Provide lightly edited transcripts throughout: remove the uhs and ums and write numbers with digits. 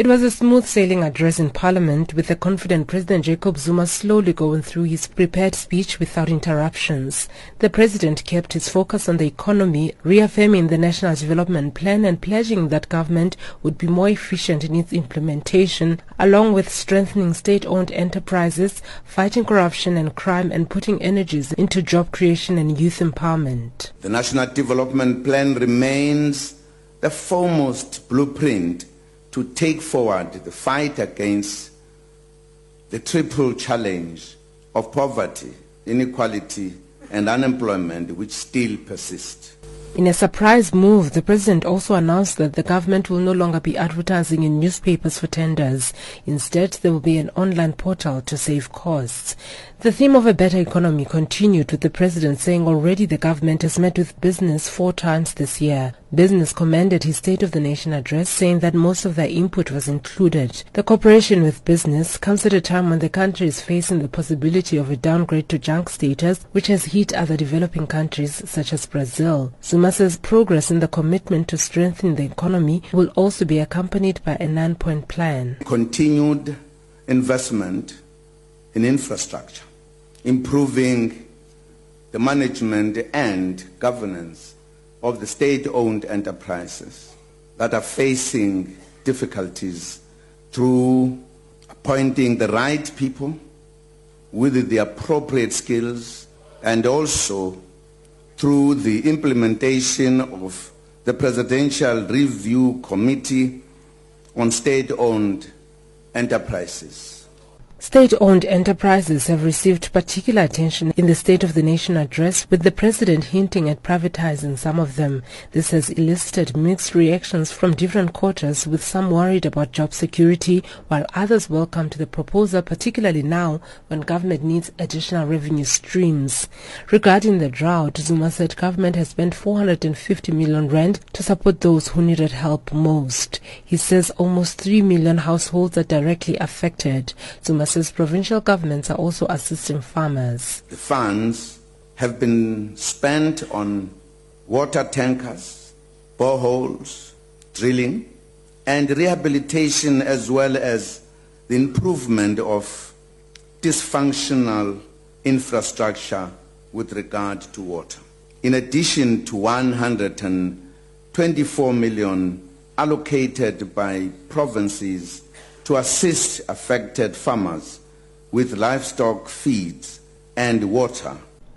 It was a smooth-sailing address in Parliament, with the confident President Jacob Zuma slowly going through his prepared speech without interruptions. The President kept his focus on the economy, reaffirming the National Development Plan and pledging that government would be more efficient in its implementation, along with strengthening state-owned enterprises, fighting corruption and crime, and putting energies into job creation and youth empowerment. The National Development Plan remains the foremost blueprint to take forward the fight against the triple challenge of poverty, inequality and unemployment, which still persist. In a surprise move, the President also announced that the government will no longer be advertising in newspapers for tenders. Instead, there will be an online portal to save costs. The theme of a better economy continued, with the President saying already the government has met with business 4 times this year. Business commended his State of the Nation address, saying that most of their input was included. The cooperation with business comes at a time when the country is facing the possibility of a downgrade to junk status, which has hit other developing countries such as Brazil. Zuma says progress in the commitment to strengthen the economy will also be accompanied by a 9-point plan. Continued investment in infrastructure, improving the management and governance of the state-owned enterprises that are facing difficulties, through appointing the right people with the appropriate skills, and also through the implementation of the Presidential Review Committee on State-Owned Enterprises. State-owned enterprises have received particular attention in the State of the Nation address, with the President hinting at privatizing some of them. This has elicited mixed reactions from different quarters, with some worried about job security, while others welcome to the proposal, particularly now when government needs additional revenue streams. Regarding the drought, Zuma said government has spent 450 million rand to support those who needed help most. He says almost 3 million households are directly affected. Zuma says provincial governments are also assisting farmers. The funds have been spent on water tankers, boreholes, drilling and rehabilitation, as well as the improvement of dysfunctional infrastructure with regard to water. In addition to 124 million allocated by provinces to assist affected farmers with livestock feeds and water.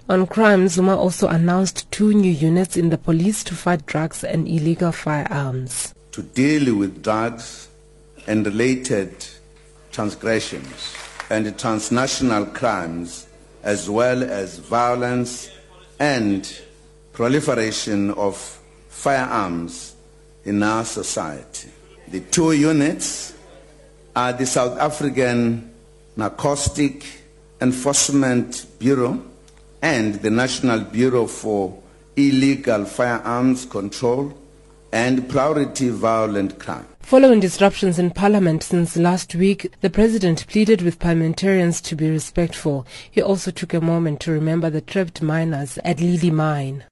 On crime, Zuma also announced 2 new units in the police to fight drugs and illegal firearms. To deal with drugs and related transgressions and transnational crimes, as well as violence and proliferation of firearms in our society. The 2 units are the South African Narcotic Enforcement Bureau and the National Bureau for Illegal Firearms Control and Priority Violent Crime. Following disruptions in Parliament since last week, the President pleaded with parliamentarians to be respectful. He also took a moment to remember the trapped miners at Lili Mine.